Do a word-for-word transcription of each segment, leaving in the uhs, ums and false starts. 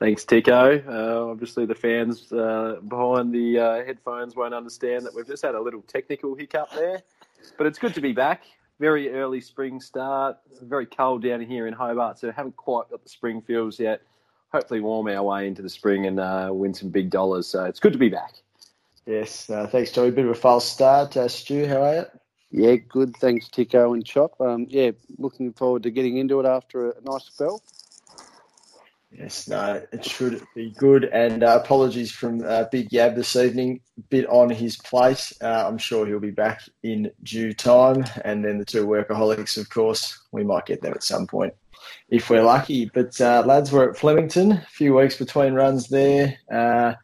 Thanks, Tico. Uh, obviously, the fans uh, behind the uh, headphones won't understand that we've just had a little technical hiccup there. But it's good to be back. Very early spring start. It's very cold down here in Hobart, so haven't quite got the spring feels yet. Hopefully warm our way into the spring and uh, win some big dollars. So it's good to be back. Yes, uh, thanks, Joey. Bit of a false start. Uh, Stu, how are you? Yeah, good. Thanks, Tico and Chop. Um, yeah, looking forward to getting into it after a nice spell. Yes, no, it should be good. And uh, apologies from uh, Big Yab this evening. A bit on his plate. Uh, I'm sure he'll be back in due time. And then the two workaholics, of course, we might get there at some point if we're lucky. But uh, lads, we're at Flemington. A few weeks between runs there. Uh,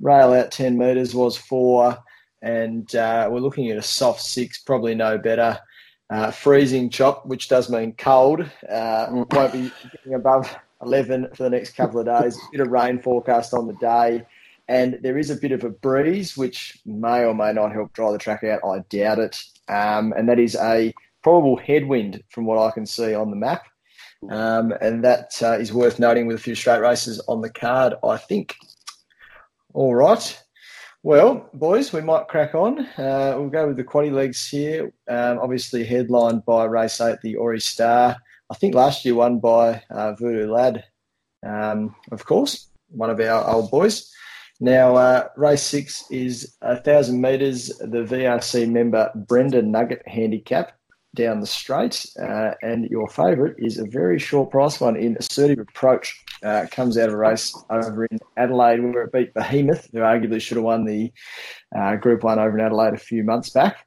rail out ten metres was four. And uh, we're looking at a soft six, probably no better. Uh, freezing Chop, which does mean cold. Uh, won't be getting above eleven for the next couple of days. A bit of rain forecast on the day. And there is a bit of a breeze, which may or may not help dry the track out. I doubt it. Um, and that is a probable headwind from what I can see on the map. Um, and that uh, is worth noting with a few straight races on the card, I think. All right. Well, boys, we might crack on. Uh, we'll go with the quaddie legs here. Um, obviously headlined by race eight, the Ori Star. I think last year won by uh, Voodoo Lad, um, of course, one of our old boys. Now, uh, race six is one thousand metres, the V R C member Brenda Nugget handicap down the straight, uh, and your favourite is a very short price one in Assertive Approach. Uh, comes out of a race over in Adelaide where it beat Behemoth, who arguably should have won the uh, Group one over in Adelaide a few months back.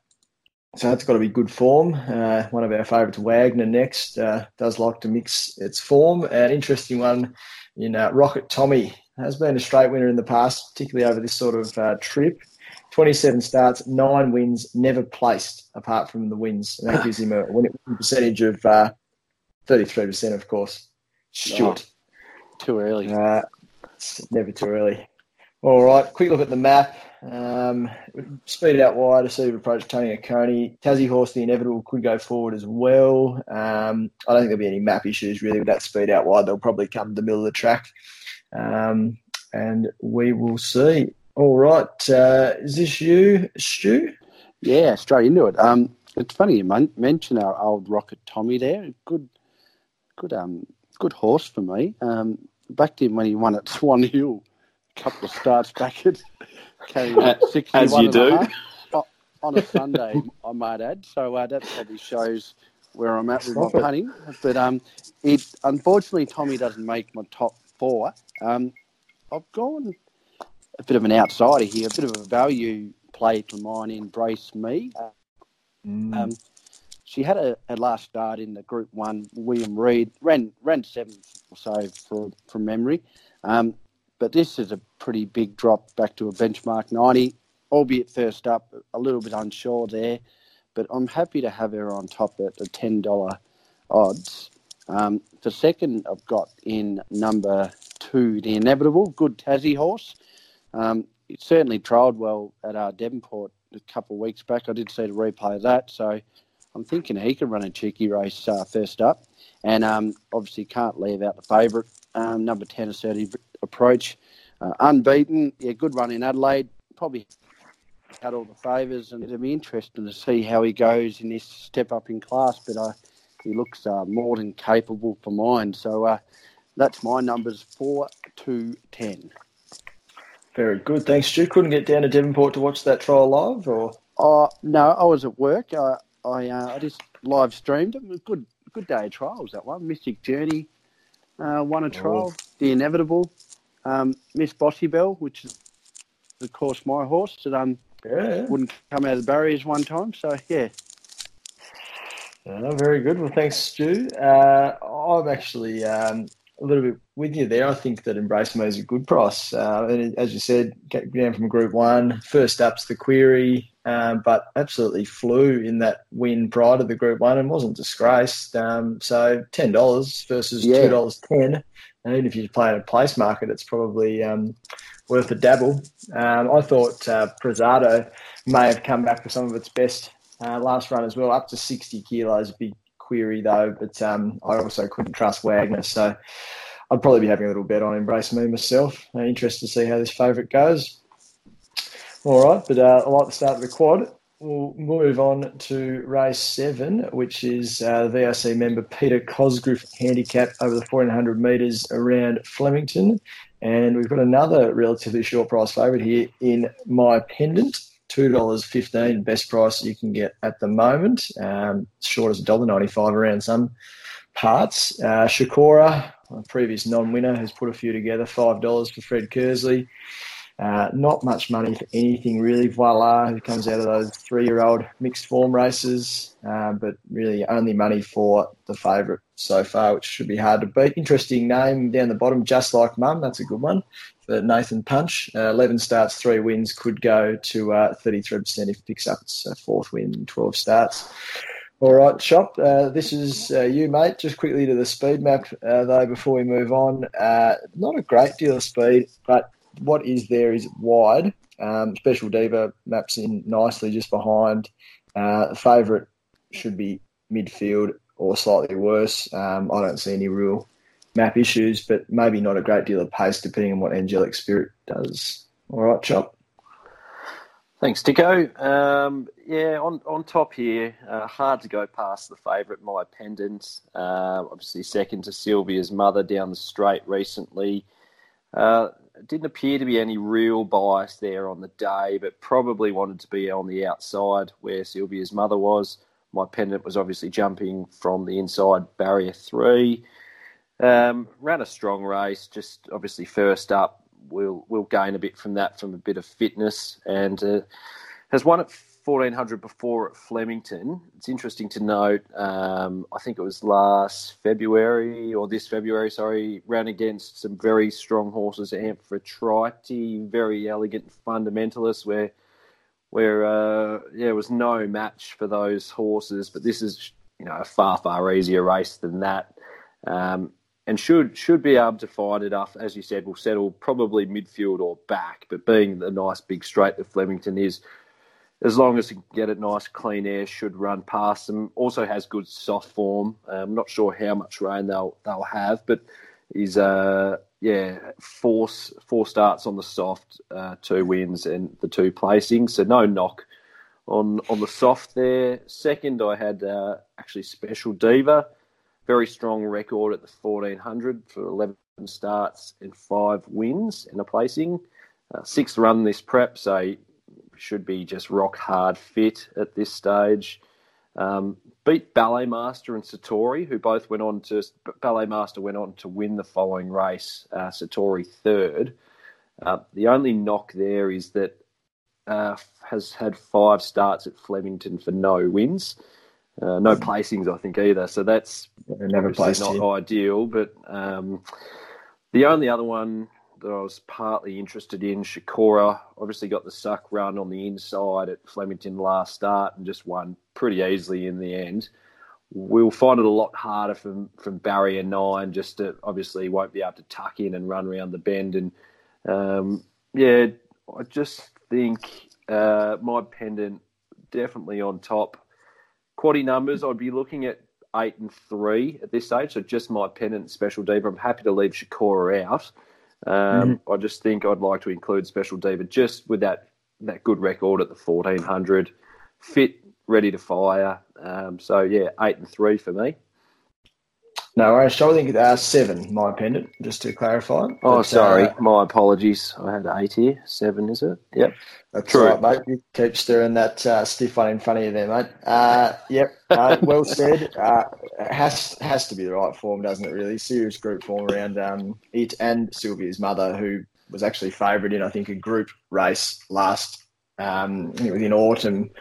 So that's got to be good form. Uh, one of our favourites, Wagner, next. Uh, does like to mix its form. An interesting one in uh, Rocket Tommy. Has been a straight winner in the past, particularly over this sort of uh, trip. twenty-seven starts, nine wins, never placed apart from the wins. And that gives him a winning percentage of uh, thirty-three percent, of course. Stuart. Oh, too early. Uh, it's never too early. All right, quick look at the map. Um, speed out wide, a super approach, Tony Acone. Tassie Horse, the Inevitable, could go forward as well. Um, I don't think there'll be any map issues really with that speed out wide. They'll probably come to the middle of the track. Um, and we will see. All right. Uh, is this you, Stu? Yeah, straight into it. Um, it's funny you men- mention our old Rocket Tommy there. Good, good, um, good horse for me. Um, back to him when he won at Swan Hill. Couple of starts back at as you do on a Sunday, I might add. So uh, that probably shows where I'm at with my punting. But um, it unfortunately Tommy doesn't make my top four. Um, I've gone a bit of an outsider here, a bit of a value play for mine. Embrace Me. Mm. Um, she had a, a last start in the Group One. William Reed ran ran seventh or so from from memory. Um, But this is a pretty big drop back to a benchmark ninety, albeit first up, a little bit unsure there. But I'm happy to have her on top at the ten dollars odds. Um, for second, I've got in number two, The Inevitable, good Tassie horse. Um, it certainly trialled well at uh, Devonport a couple of weeks back. I did see the replay of that. So I'm thinking he could run a cheeky race uh, first up. And um, obviously can't leave out the favourite. Um, number ten, Assertive Approach, uh, unbeaten. Yeah, good run in Adelaide. Probably had all the favours, and it'll be interesting to see how he goes in this step up in class. But uh, he looks uh, more than capable for mine. So uh, that's my numbers four to ten. Very good, thanks, Stu. Couldn't get down to Devonport to watch that trial live, or? Oh uh, no, I was at work. Uh, I uh, I just live streamed it. It was good good day of trials. That one, Mystic Journey. Uh, won a trial, oh. The Inevitable, um, Miss Bossy Bell, which is, of course, my horse that um yeah. wouldn't come out of the barriers one time. So, yeah. Oh, very good. Well, thanks, Stu. Uh, I'm actually um, a little bit with you there. I think that Embrace Me is a good price. Uh, and as you said, get down from Group one. First up's the query, um, but absolutely flew in that win prior to the Group one and wasn't disgraced. Um, so ten dollars versus yeah. two dollars ten. And even if you play in a place market, it's probably um, worth a dabble. Um, I thought uh, Prezado may have come back for some of its best uh, last run as well, up to sixty kilos, big query though, but um, I also couldn't trust Wagner. So I'd probably be having a little bet on Embrace Me myself. Uh, interested to see how this favourite goes. All right, but uh, I like the start of the quad. We'll move on to race seven, which is uh, V R C member Peter Cosgrove handicap over the fourteen hundred metres around Flemington. And we've got another relatively short price favourite here in My Pendant, two dollars fifteen, best price you can get at the moment. Um, short as one dollar ninety-five around some parts. Uh, Shakora, a previous non-winner, has put a few together, five dollars for Fred Kersley. Uh, not much money for anything really. Voila, who comes out of those three-year-old mixed form races, uh, but really only money for the favourite so far, which should be hard to beat. Interesting name down the bottom, Just Like Mum. That's a good one for Nathan Punch. Uh, eleven starts, three wins, could go to uh, thirty-three percent if it picks up its uh, fourth win in twelve starts. All right, Shop, uh, this is uh, you, mate. Just quickly to the speed map, uh, though, before we move on. Uh, not a great deal of speed, but what is there is wide. Um, Special Diva maps in nicely just behind. Uh, favourite should be midfield or slightly worse. Um, I don't see any real map issues, but maybe not a great deal of pace depending on what Angelic Spirit does. All right, Chop. Thanks, Dicko. Um, yeah, on, on top here, uh, hard to go past the favourite, My Pendant. Uh, obviously second to Sylvia's Mother down the straight recently. Uh, didn't appear to be any real bias there on the day, but probably wanted to be on the outside where Sylvia's Mother was. My Pendant was obviously jumping from the inside barrier three. Um, ran a strong race, just obviously first up. We'll, we'll gain a bit from that, from a bit of fitness, and uh, has won at fourteen hundred before at Flemington. It's interesting to note, um, I think it was last February, or this February, sorry, ran against some very strong horses, Amphitrite, very elegant fundamentalists, where where uh, yeah, there was no match for those horses, but this is, you know, a far, far easier race than that. Um, and should should be able to fight it up. As you said, we'll settle probably midfield or back, but being the nice big straight that Flemington is, as long as he can get it nice, clean air, should run past them. Also has good soft form. I'm not sure how much rain they'll they'll have, but he's uh yeah four four starts on the soft, uh, two wins and the two placings. So no knock on on the soft there. Second, I had uh, actually Special Diva, very strong record at the fourteen hundred for eleven starts and five wins and a placing. Uh, sixth run this prep, so should be just rock hard fit at this stage. Um, beat Ballet Master and Satori, who both went on to Ballet Master went on to win the following race. Uh, Satori third. Uh, the only knock there is that uh, has had five starts at Flemington for no wins, uh, no placings, I think either. So that's never placed not you. Ideal. But um, the only other one that I was partly interested in, Shakora, obviously got the suck run on the inside at Flemington last start and just won pretty easily in the end. We'll find it a lot harder from, from barrier nine, just to, obviously won't be able to tuck in and run around the bend. And, um, yeah, I just think uh, My Pendant definitely on top. Quaddy numbers, I'd be looking at eight and three at this stage, so just My Pendant, Special Diva. I'm happy to leave Shakora out. Um, mm-hmm. I just think I'd like to include Special Diva just with that, that good record at the fourteen hundred, fit, ready to fire. Um, so, yeah, eight and three for me. No worries. I think uh, seven, My Pendant, just to clarify. Oh, but, sorry. Uh, My apologies. I had eight here. Seven, is it? Yep. That's true. Right, mate. You keep stirring that uh, stiff one in front of you there, mate. Uh, yep. Uh, well said. Uh, it has, has to be the right form, doesn't it, really? Serious group form around um, it and Sylvia's Mother, who was actually favourite in, I think, a group race last um, in autumn.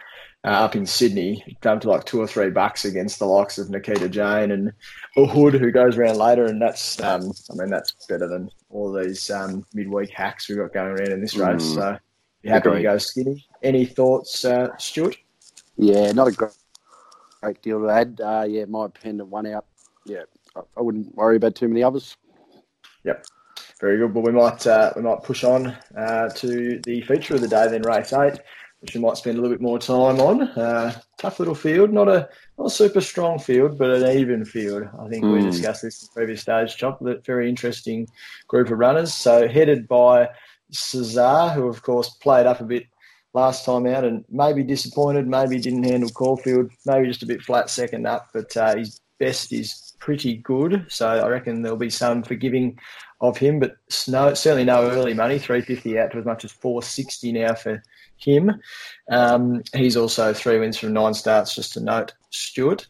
Uh, up in Sydney, dumped like two or three bucks against the likes of Nikita Jane and Hood, who goes around later, and that's, um, I mean, that's better than all these um, midweek hacks we've got going around in this race. Mm. So, you happy Agreed. To go skinny? Any thoughts, uh, Stuart? Yeah, not a great, great deal to add. Uh, yeah, My Pendant one out. Yeah, I, I wouldn't worry about too many others. Yep. Very good. Well, we might uh, we might push on uh, to the feature of the day then, race eight. which we might spend a little bit more time on. Uh, tough little field, not a not a super strong field, but an even field. I think mm. we discussed this in the previous stage, Chop, that very interesting group of runners. So headed by Cesar, who, of course, played up a bit last time out and maybe disappointed, maybe didn't handle Caulfield, maybe just a bit flat second up, but uh, his best is pretty good. So I reckon there'll be some forgiving of him, but no, certainly no early money, three fifty out to as much as four sixty now for him. Um, he's also three wins from nine starts, just to note, Stuart.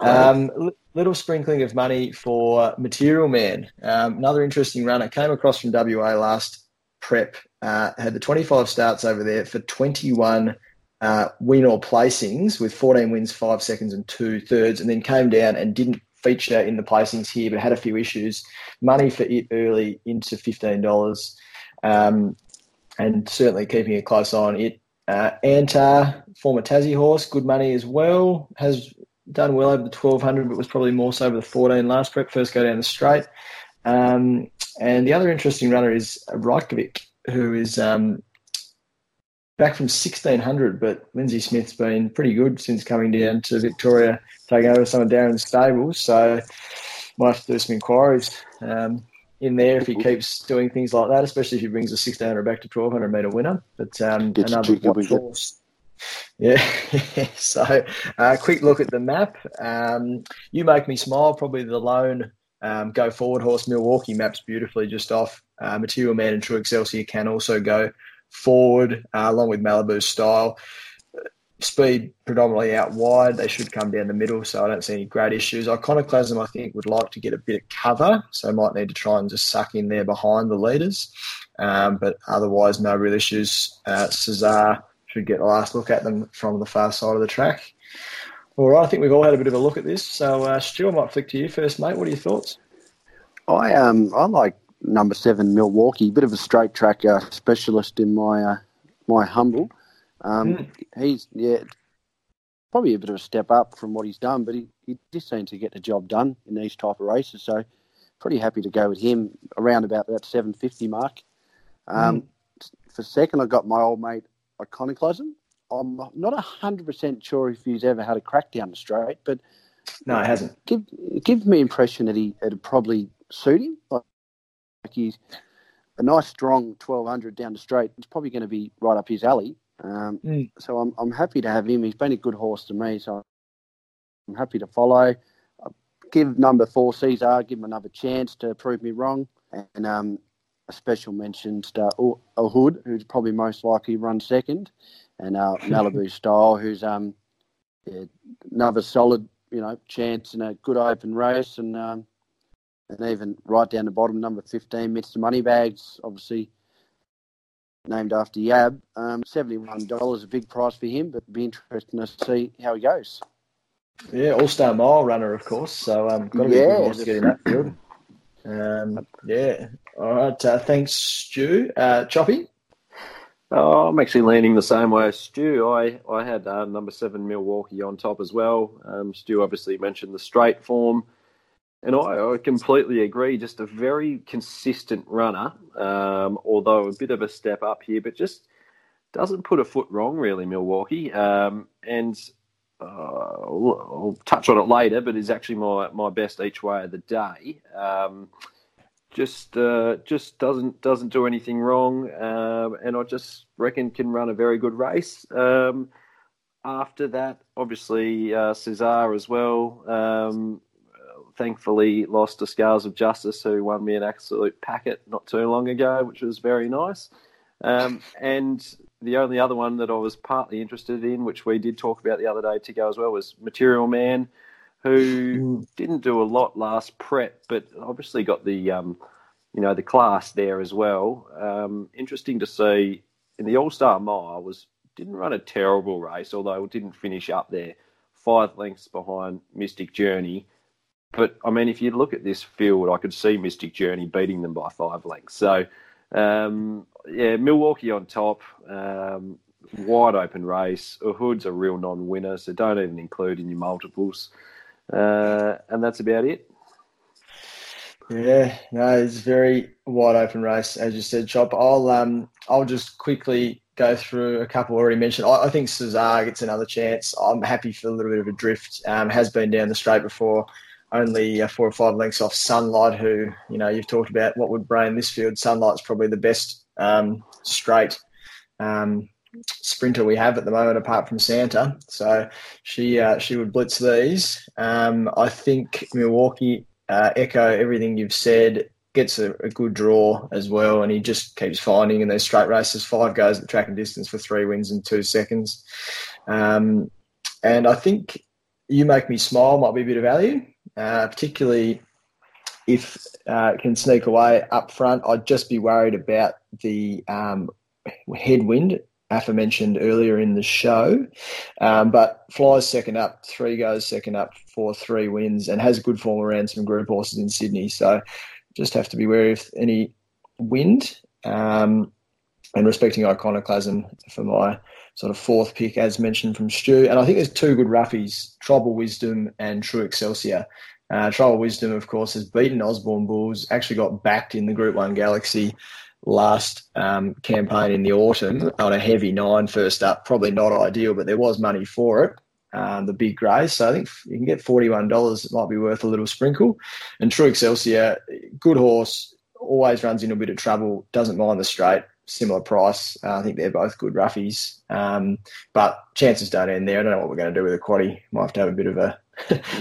Um, l- little sprinkling of money for Material Man. Um, another interesting runner. Came across from W A last prep. Uh, had the twenty-five starts over there for twenty-one uh, win or placings with fourteen wins, five seconds and two thirds, and then came down and didn't feature in the placings here, but had a few issues. Money for it early into fifteen dollars. Um, and certainly keeping a close eye on it. Uh, Antar, former Tassie horse, good money as well. Has done well over the twelve hundred, but was probably more so over the fourteen last prep, first go down the straight. Um, and the other interesting runner is Rykovic, who is um, back from sixteen hundred, but Lindsay Smith's been pretty good since coming down to Victoria, taking over some of Darren's stables. So might have to do some inquiries. Um, in there if he keeps doing things like that, especially if he brings a sixteen hundred back to twelve hundred metre winner. But um, another watch horse. Yeah. So a uh, quick look at the map. Um, You Make Me Smile, probably the lone um, go-forward horse. Milwaukee maps beautifully just off. Uh, Material Man and True Excelsior can also go forward uh, along with Malibu Style. Speed predominantly out wide. They should come down the middle, so I don't see any great issues. Iconoclasm, I think, would like to get a bit of cover, so might need to try and just suck in there behind the leaders. Um, but otherwise, no real issues. Uh, Cesar should get a last look at them from the far side of the track. All right, I think we've all had a bit of a look at this. So, uh, Stu, I might flick to you first, mate. What are your thoughts? I um I like number seven, Milwaukee. Bit of a straight track uh, specialist in my uh, my humble. Um, mm. He's yeah, probably a bit of a step up from what he's done, but he, he just seems to get the job done in these type of races. So pretty happy to go with him around about that seven fifty mark. Um, mm. For second, I got my old mate Iconoclasm. I'm not one hundred percent sure if he's ever had a crack down the straight, but no, it hasn't. Give gives me impression that he it'd probably suit him. Like, like he's a nice strong twelve hundred down the straight. It's probably going to be right up his alley. Um, mm. So I'm I'm happy to have him. He's been a good horse to me, so I'm happy to follow. I'll give number four, Cesar, give him another chance to prove me wrong. And um, a special mention to uh, Hood, who's probably most likely run second, and uh, Malibu Style, who's um yeah, another solid you know chance in a good open race, and um, and even right down the bottom, number fifteen, Mister Moneybags, obviously named after Yab. Um, seventy-one dollars, a big price for him, but it'd be interesting to see how he goes. Yeah, All-Star Mile runner, of course. So um, got to be yeah, a good horse to get in that field. Um, yeah. All right. Uh, thanks, Stu. Uh, Choppy? Oh, I'm actually leaning the same way as Stu. I, I had uh, number seven, Milwaukee, on top as well. Um, Stu obviously mentioned the straight form. And I, I completely agree, just a very consistent runner, um, although a bit of a step up here, but just doesn't put a foot wrong, really, Milwaukee. Um, and uh, I'll, I'll touch on it later, but is actually my, my best each way of the day. Um, just uh, just doesn't doesn't do anything wrong, um, and I just reckon can run a very good race. Um, after that, obviously, uh, Cesar as well. Um Thankfully, lost to Scales of Justice, who won me an absolute packet not too long ago, which was very nice. Um, and the only other one that I was partly interested in, which we did talk about the other day, Tico, as well, was Material Man, who didn't do a lot last prep, but obviously got the, um, you know, the class there as well. Um, interesting to see in the All-Star Mile was didn't run a terrible race, although it didn't finish up there, five lengths behind Mystic Journey. But, I mean, if you look at this field, I could see Mystic Journey beating them by five lengths. So, um, yeah, Milwaukee on top, um, wide open race. Hood's a real non-winner, so don't even include in your multiples. Uh, and that's about it. Yeah, no, it's a very wide open race, as you said, Chop. I'll um, I'll just quickly go through a couple already mentioned. I, I think Cesar gets another chance. I'm happy for a little bit of a drift. Um, has been down the straight before, only uh, four or five lengths off Sunlight, who, you know, you've talked about what would brain this field. Sunlight's probably the best um, straight um, sprinter we have at the moment, apart from Santa. So she uh, she would blitz these. Um, I think Milwaukee, uh, echo everything you've said, gets a, a good draw as well, and he just keeps finding in those straight races. Five goes at the track and distance for three wins in two seconds. Um, and I think You Make Me Smile might be a bit of value, uh, particularly if uh, it can sneak away up front. I'd just be worried about the um, headwind aforementioned earlier in the show, um, but flies second up, three goes second up for three wins, and has good form around some group horses in Sydney. So just have to be wary of any wind, um, and respecting Iconoclasm for my sort of fourth pick, as mentioned from Stu. And I think there's two good roughies, Trouble Wisdom and True Excelsior. Uh, Trouble Wisdom, of course, has beaten Osborne Bulls, actually got backed in the Group one Galaxy last um, campaign in the autumn on a heavy nine first up. Probably not ideal, but there was money for it. Um, the big race. So I think you can get forty-one dollars. It might be worth a little sprinkle. And True Excelsior, good horse, always runs into a bit of trouble, doesn't mind the straight, similar price. Uh, I think they're both good roughies. Um, but chances don't end there. I don't know what we're going to do with a quaddie. Might have to have a bit of a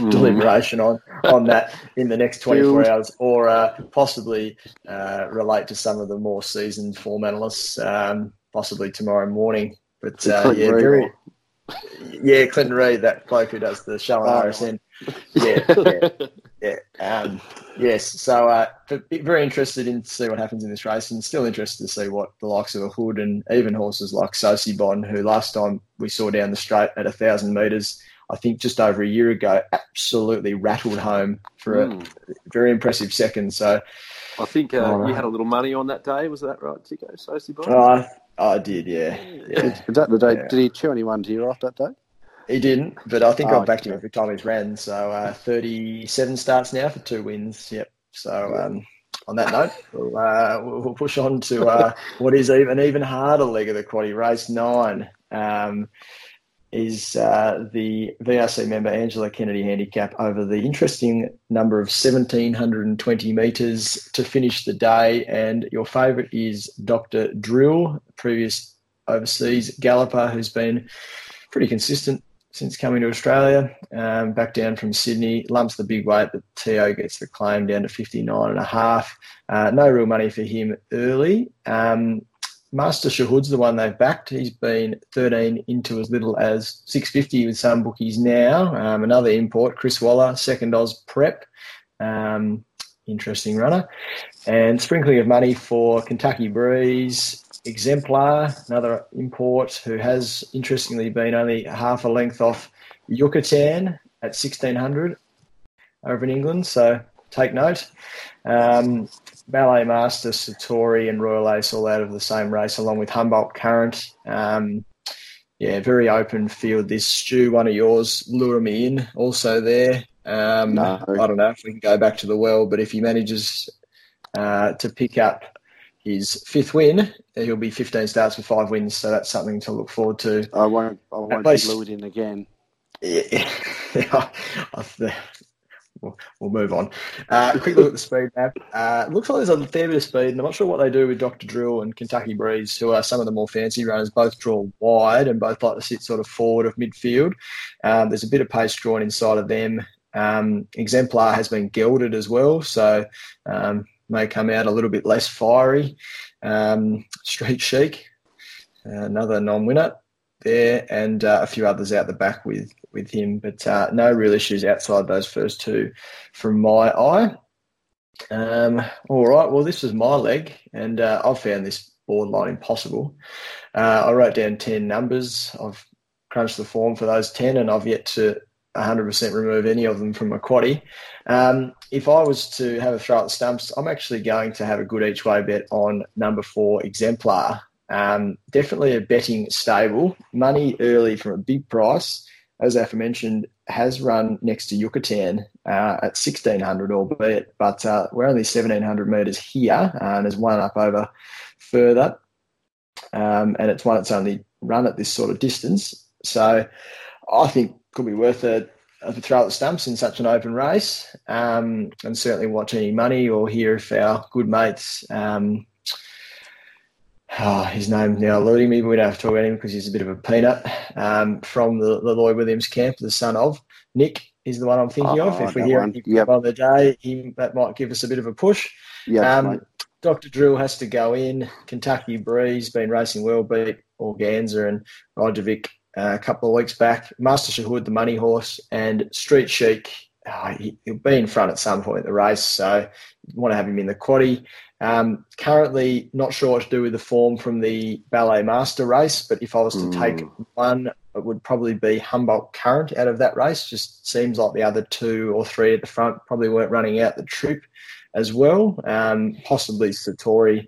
deliberation on, on that in the next twenty-four hours, or uh, possibly uh, relate to some of the more seasoned form analysts, um, possibly tomorrow morning. But uh, yeah, very... Well. Yeah, Clinton Reid, that bloke who does the show on oh, R S N. Yeah, yeah, yeah. Um, yes, so uh, very interested in to see what happens in this race, and still interested to see what the likes of a Hood and even horses like Sosibon, who last time we saw down the straight at one thousand metres, I think just over a year ago, absolutely rattled home for a mm. very impressive second. So I think uh, oh, you had a little money on that day, was that right, Tico? Sosibon? Uh, I did, yeah. yeah. Is that the day? Yeah. Did he chew anyone to you off that day? He didn't, but I think oh, I backed okay. him every time he's ran. So uh, thirty-seven starts now for two wins. Yep. So um, on that note, we'll, uh, we'll push on to uh, what is an even harder leg of the quaddie. Race nine um, is uh, the V R C member Angela Kennedy handicap over the interesting number of one thousand seven hundred twenty metres to finish the day. And your favourite is Dr Drill, previous overseas galloper who's been pretty consistent since coming to Australia, um, back down from Sydney, lumps the big weight, but T O gets the claim down to fifty-nine and a half. Uh, no real money for him early. Um, Master Shahood's the one they've backed. He's been thirteen into as little as six fifty with some bookies now. Um, another import, Chris Waller, second Oz prep. Um, interesting runner. And sprinkling of money for Kentucky Breeze, Exemplar, another import, who has interestingly been only half a length off Yucatan at sixteen hundred over in England, so take note. Um, Ballet Master, Satori and Royal Ace all out of the same race, along with Humboldt Current. Um, yeah, very open field this. Stu, one of yours, Lure Me In, also there. Um, no. I don't know if we can go back to the well, but if he manages uh, to pick up his fifth win, he'll be fifteen starts with five wins, so that's something to look forward to. I won't I won't be lured in again. Yeah, yeah. We'll, we'll move on. Uh, quick look at the speed map. Uh, looks like there's a fair bit of speed, and I'm not sure what they do with Doctor Drill and Kentucky Breeze, who are some of the more fancy runners, both draw wide and both like to sit sort of forward of midfield. Um, there's a bit of pace drawn inside of them. Um, Exemplar has been gelded as well, so um, may come out a little bit less fiery. Um, Street Chic, another non-winner there, and uh, a few others out the back with with him, but uh, no real issues outside those first two from my eye. Um, all right, well, this was my leg, and uh, I've found this borderline impossible. Uh, I wrote down ten numbers. I've crunched the form for those ten, and I've yet to one hundred percent remove any of them from my quaddie. Um, if I was to have a throw at the stumps, I'm actually going to have a good each way bet on number four, Exemplar. Um, definitely a betting stable. Money early from a big price, as aforementioned, has run next to Yucatan uh, at sixteen hundred, albeit, but uh, we're only seventeen hundred metres here, uh, and there's one up over further. um, and it's one that's only run at this sort of distance. So I think could be worth a, a throw at the stumps in such an open race, um, and certainly watch any money or hear if our good mates, um, oh, his name now eluding me, but we don't have to talk about him because he's a bit of a peanut, um, from the, the Lloyd Williams camp, the son of Nick is the one I'm thinking oh, of. If we hear anything yep. on the day, he, that might give us a bit of a push. Yep, um, Doctor Drill has to go in. Kentucky Breeze been racing well, beat Organza and Radovic uh, a couple of weeks back. Master Shahood, the money horse, and Street Chic, oh, he, he'll be in front at some point at the race, so you want to have him in the quaddie. Um, currently not sure what to do with the form from the Ballet Master race, but if I was to mm. take one, it would probably be Humboldt Current out of that race. Just seems like the other two or three at the front probably weren't running out the trip as well, um, possibly Satori,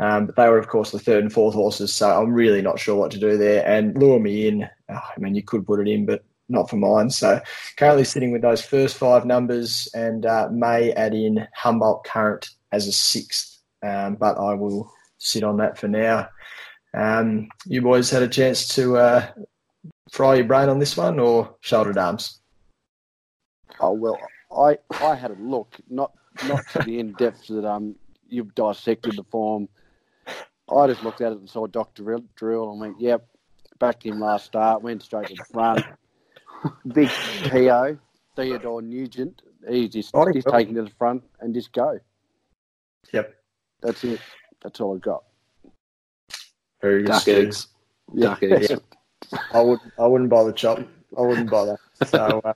um, but they were, of course, the third and fourth horses, so I'm really not sure what to do there. And Lure Me In, oh, I mean, you could put it in, but not for mine. So currently sitting with those first five numbers, and uh, may add in Humboldt Current as a sixth, um, but I will sit on that for now. Um, you boys had a chance to uh, fry your brain on this one, or shouldered arms? Oh, well, I, I had a look, not... not to the in-depth that um you've dissected the form. I just looked at it and saw Doctor Drill and went, yep, backed him last start, went straight to the front. Big T O, Theodore Nugent, he's just, oh, just well. taking to the front and just go. Yep. That's it. That's all I've got. Very good. Duck eggs. Yeah. Duck eggs. Yeah. I, would, I wouldn't buy the chop. I wouldn't bother. So... Uh,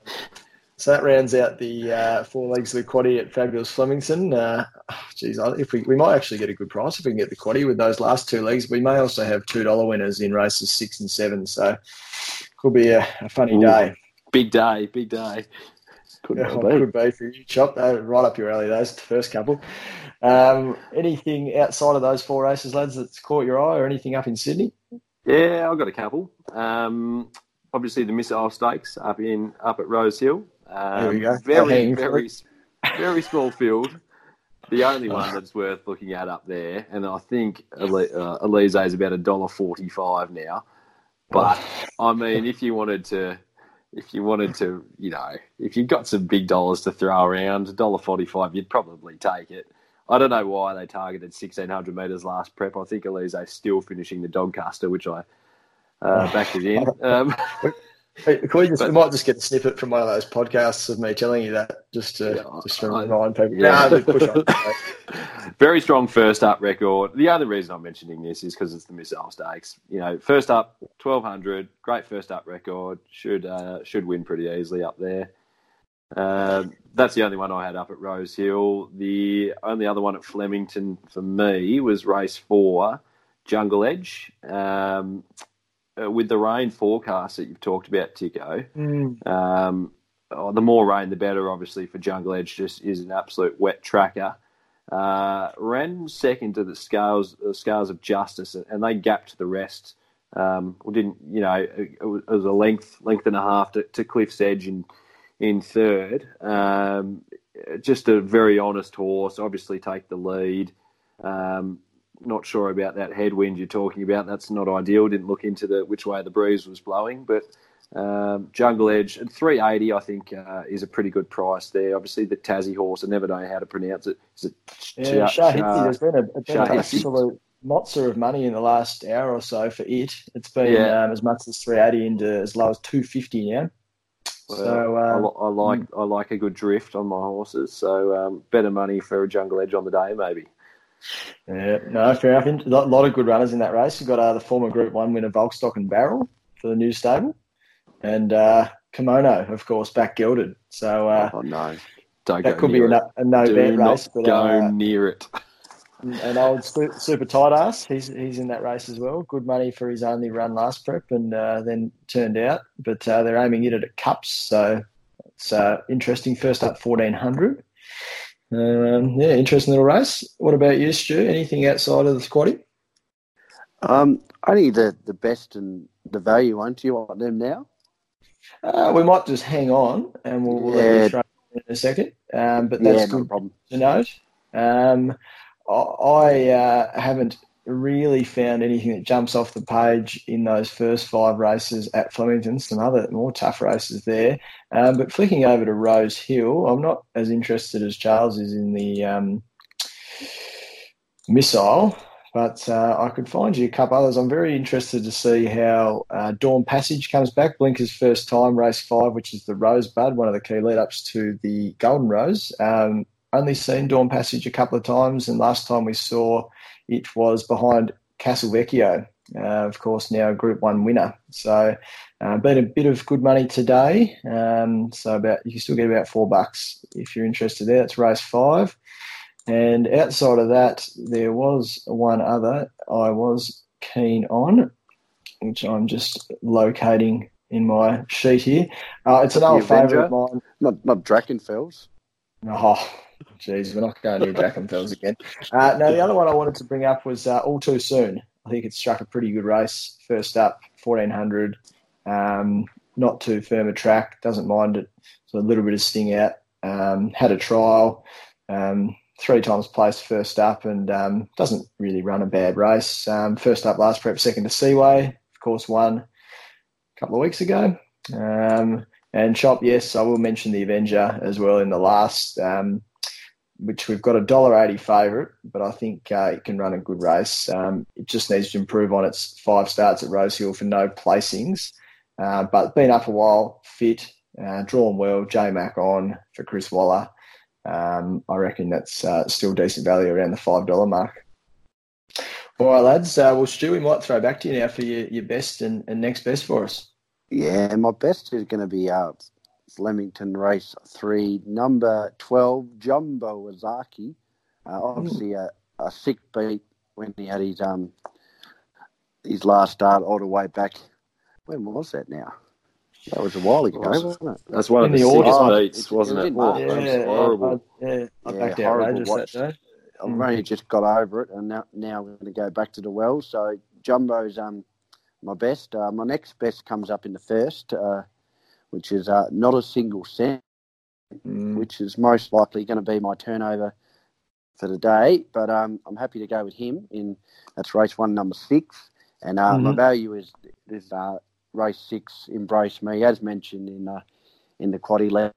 So that rounds out the uh, four legs of the quaddie at Fabulous Flemington. Uh, geez, if we, we might actually get a good price if we can get the quaddie with those last two legs. We may also have two dollars winners in races six and seven, so could be a, a funny Ooh, day. Big day, big day. Could, yeah, be. could be for you, Chop. Though, right up your alley, those the first couple. Um, anything outside of those four races, lads, that's caught your eye, or anything up in Sydney? Yeah, I've got a couple. Um, obviously, the Miss Isle Stakes up in up at Rose Hill. Um, there we go. Very, very, very small field. The only one that's worth looking at up there, and I think uh, Elise is about a dollar forty-five now. But I mean, if you wanted to, if you wanted to, you know, if you've got some big dollars to throw around, a dollar forty-five, you'd probably take it. I don't know why they targeted sixteen hundred metres last prep. I think Elise is still finishing the Doncaster, which I uh, backed it in. Um, Can we, just, but, we might just get a snippet from one of those podcasts of me telling you that, just to, yeah, just to remind I, people. Yeah. No, push on. Very strong first up record. The other reason I'm mentioning this is because it's the Miss Isle Stakes. You know, first up, twelve hundred, great first up record. Should uh, should win pretty easily up there. Uh, that's the only one I had up at Rose Hill. The only other one at Flemington for me was race four, Jungle Edge. Um With the rain forecast that you've talked about, Tico, mm. um, oh, the more rain, the better, obviously, for Jungle Edge. Just is an absolute wet tracker. Uh, ran second to the Scales, the Scales of Justice, and they gapped the rest. Um, or didn't, you know, it, it was a length, length and a half to, to Cliff's Edge in, in third. Um, just a very honest horse, obviously take the lead. Um Not sure about that headwind you're talking about. That's not ideal. Didn't look into the which way the breeze was blowing. But um, Jungle Edge at three eighty, I think, uh, is a pretty good price there. Obviously, the Tassie horse, I never know how to pronounce it. Is it yeah, Ch- Shahitzi. Shah- There's been, a, been an absolute mozza of money in the last hour or so for it. It's been yeah. um, as much as three eighty into as low as two fifty now. Well, so uh, I, I like hmm. I like a good drift on my horses. So um, better money for a Jungle Edge on the day, maybe. Yeah, no, fair enough. A lot of good runners in that race. You've got uh, the former Group one winner, Volkstock and Barrel, for the new stable. And uh, Kimono, of course, back gelded. So, uh, oh, no. Don't that go could near be it. a no-bad race. But, go uh, near it. An old super tight ass, he's, he's in that race as well. Good money for his only run last prep and uh, then turned out. But uh, they're aiming it at Cups, so it's uh, interesting. First up, fourteen hundred. Um, yeah, interesting little race. What about you, Stu? Anything outside of the squaddie? Um, only the, the best and the value one. Do you want them now? Uh, we might just hang on and we'll, we'll yeah. let you in a second. Um, but that's yeah, good no problem. to note. Um, I, I uh, haven't really found anything that jumps off the page in those first five races at Flemington. Some other more tough races there. Um, but flicking over to Rose Hill, I'm not as interested as Charles is in the um, missile, but uh, I could find you a couple others. I'm very interested to see how uh, Dawn Passage comes back. Blinker's first time, race five, which is the Rosebud, one of the key lead-ups to the Golden Rose. Um, only seen Dawn Passage a couple of times, and last time we saw it was behind Castelvecchio, uh, of course, now a Group one winner. So uh, been a bit of good money today. Um, so about you can still get about four bucks if you're interested there. That's race five. And outside of that, there was one other I was keen on, which I'm just locating in my sheet here. Uh, it's an old favourite of mine. Not, not Drachenfels. Oh, jeez, we're not going near Drachenfels again. Uh, no, the other one I wanted to bring up was uh, All Too Soon. I think it struck a pretty good race. First up, fourteen hundred, um, not too firm a track, doesn't mind it. So a little bit of sting out. Um, had a trial. Um, Three times placed first up and um, doesn't really run a bad race. Um, first up, last prep, second to Seaway, of course, won a couple of weeks ago. Um, and Shop, yes, I will mention the Avenger as well in the last, um, which we've got a one dollar eighty favourite, but I think uh, it can run a good race. Um, it just needs to improve on its five starts at Rosehill for no placings, uh, but been up a while, fit, uh, drawn well, J-Mac on for Chris Waller. Um, I reckon that's uh, still decent value around the five dollars mark. All right, lads. Uh, well, Stu, we might throw back to you now for your, your best and, and next best for us. Yeah, my best is going to be uh, Flemington Race three, number twelve, Jumbo Ozaki. Uh, obviously mm. a, a sick beat when he had his, um, his last start all the way back. When was that now? That was a while ago, wasn't it? That's one in of the, the order beats, wasn't it? It, was, it? Yeah, it was horrible. Yeah, yeah. I yeah, backed outrageous that day. I've mm. only just got over it, and now, now we're going to go back to the well. So Jumbo's um my best. Uh, my next best comes up in the first, uh, which is uh, Not a Single Cent, mm. which is most likely going to be my turnover for the day. But um, I'm happy to go with him in that's race one, number six. And uh, mm-hmm. my value is is uh. Race six, Embrace Me, as mentioned in uh, in the quaddy leg,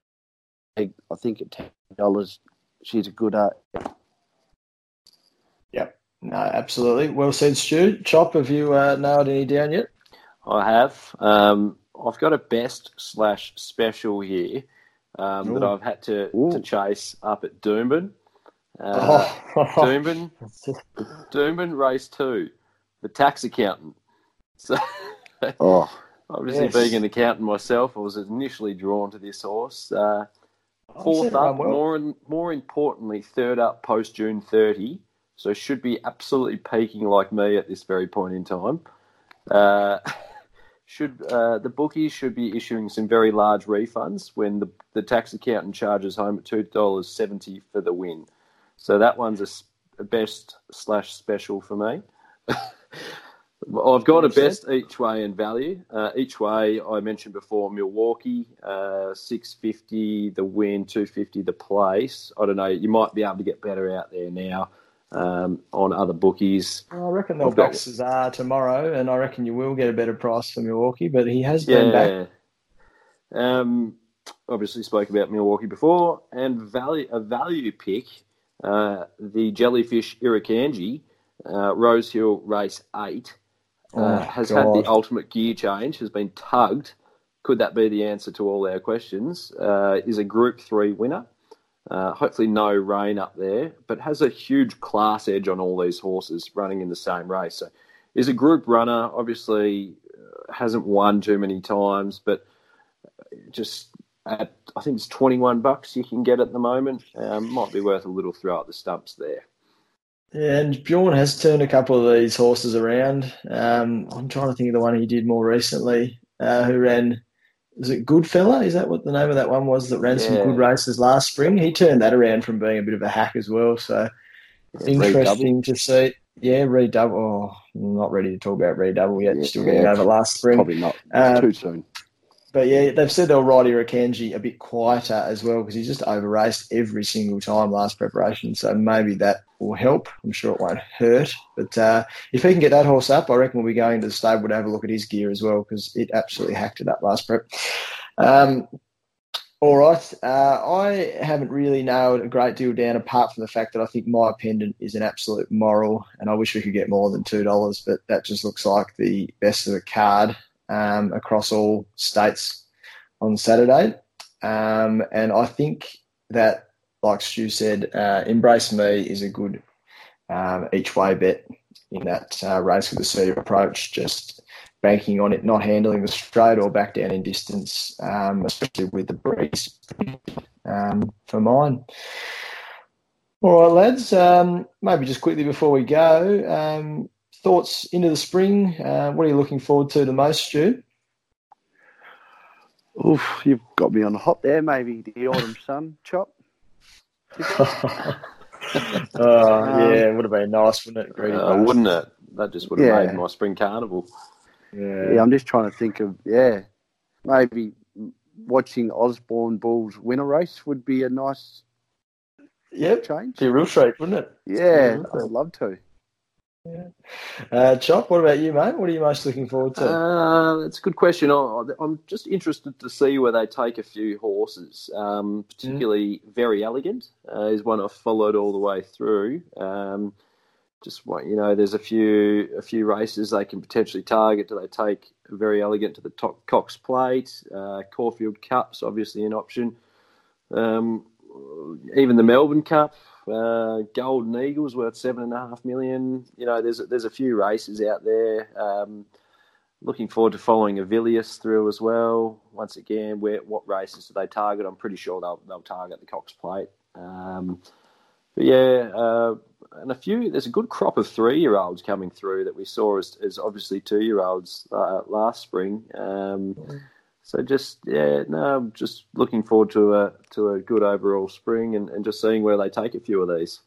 I think at ten dollars, she's a good. Uh... Yep, no, absolutely, well said, Stu. Chop, have you uh, nailed any down yet? I have. Um, I've got a best slash special here um, that I've had to, to chase up at Doomben. Uh, oh. Doomben, Doomben, race two, the tax accountant. So. Oh, obviously yes. being an accountant myself, I was initially drawn to this horse. Uh, fourth up, well. more in, more importantly, third up post June thirtieth, so should be absolutely peaking like me at this very point in time. Uh, should uh, the bookies should be issuing some very large refunds when the the tax accountant charges home at two dollars seventy for the win. So that one's a, a best slash special for me. I've got a best each way in value. Uh, each way, I mentioned before, Milwaukee, uh, six fifty, the win, two fifty, the place. I don't know. You might be able to get better out there now um, on other bookies. I reckon they'll back Cesar tomorrow, and I reckon you will get a better price for Milwaukee, but he has been yeah. back. Um, obviously spoke about Milwaukee before. And value a value pick, uh, the Jellyfish Irukandji, uh, Rosehill Race eight. Uh, oh has God. Had the ultimate gear change, has been tugged. Could that be the answer to all our questions? Uh, is a Group three winner. Uh, hopefully no rain up there, but has a huge class edge on all these horses running in the same race. So is a group runner, obviously uh, hasn't won too many times, but just at, I think it's twenty-one bucks you can get at the moment. Um, might be worth a little throw at the stumps there. Yeah, and Bjorn has turned a couple of these horses around. Um, I'm trying to think of the one he did more recently, uh, who ran, is it Goodfella? Is that what the name of that one was that ran yeah. some good races last spring? He turned that around from being a bit of a hack as well. So it's interesting redouble. to see. Yeah, redouble. Oh, I'm not ready to talk about redouble yet. Yeah, Still getting yeah, over last spring. Probably not. Um, too soon. But yeah, they've said they'll ride Irukandji a bit quieter as well because he's just over-raced every single time last preparation. So maybe that will help. I'm sure it won't hurt. But uh, if he can get that horse up, I reckon we'll be going to the stable to have a look at his gear as well because it absolutely hacked it up last prep. Um, all right. Uh, I haven't really nailed a great deal down apart from the fact that I think My Pendant is an absolute moral and I wish we could get more than two dollars, but that just looks like the best of the card. Um, across all states on Saturday. Um, and I think that, like Stu said, uh, Embrace Me is a good um, each-way bet in that uh, race with the C approach, just banking on it, not handling the straight or back down in distance, um, especially with the breeze um, for mine. All right, lads, um, maybe just quickly before we go, um, thoughts into the spring? Uh, what are you looking forward to the most, Stu? Oof, you've got me on the hop there. Maybe the autumn sun chop. oh, um, yeah, it would have been nice, wouldn't it? Greedy uh, wouldn't it? That just would have yeah. made my spring carnival. Yeah. yeah, I'm just trying to think of, yeah, maybe watching Osborne Bulls win a race would be a nice yep. change. Be a real treat, wouldn't it? Yeah, I'd love to. Yeah. Uh, Chop, what about you, mate? What are you most looking forward to? Uh, that's a good question. I, I'm just interested to see where they take a few horses, um, particularly mm. Very Elegant uh, is one I've followed all the way through. Um, just want, you know, there's a few a few races they can potentially target. Do they take Very Elegant to the top Cox Plate? Uh, Caulfield Cup's obviously an option. Um, even the Melbourne Cup. Uh, Golden Eagle's worth seven and a half million. You know, there's there's a few races out there. Um, looking forward to following Avilius through as well. Once again, where what races do they target? I'm pretty sure they'll they'll target the Cox Plate. Um, but yeah, uh, and a few. There's a good crop of three year olds coming through that we saw as, as obviously two year olds uh, last spring. Um, So just, yeah, no, just looking forward to a, to a good overall spring and, and just seeing where they take a few of these.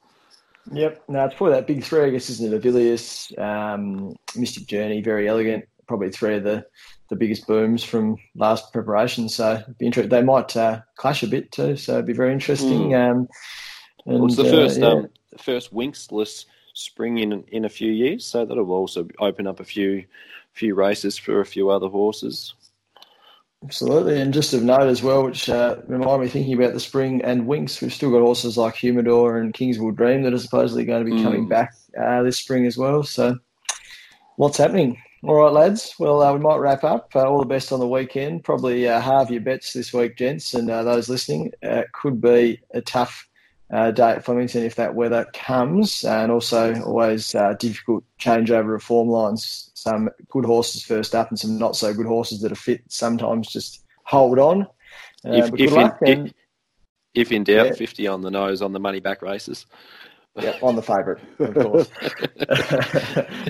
Yep. Now, it's probably that big three, I guess, isn't it? Avilius, um, Mystic Journey, Very Elegant, probably three of the, the biggest booms from last preparation. So it'd be interesting. They might uh, clash a bit too, so it'd be very interesting. Mm. Um, and, well, it's the first, uh, yeah. um, the first Winxless spring in in a few years, so that'll also open up a few few races for a few other horses. Absolutely, and just of note as well, which uh, reminded me thinking about the spring and Winx, we've still got horses like Humidor and Kingsville Dream that are supposedly going to be mm. coming back uh, this spring as well. So lots happening. All right, lads. Well, uh, we might wrap up. Uh, all the best on the weekend. Probably uh, halve your bets this week, gents, and uh, those listening. Uh, could be a tough uh, day at Flemington if that weather comes, and also always uh, difficult changeover of form lines. Some good horses first up and some not so good horses that are fit sometimes just hold on. Uh, if, if, in, and, if, if in doubt, yeah. fifty on the nose on the money back races. Yeah, on the favourite, of course.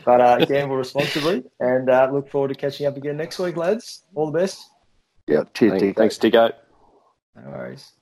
But uh, gamble responsibly and uh, look forward to catching up again next week, lads. All the best. Yeah, cheers. Thanks, Diggo. No worries.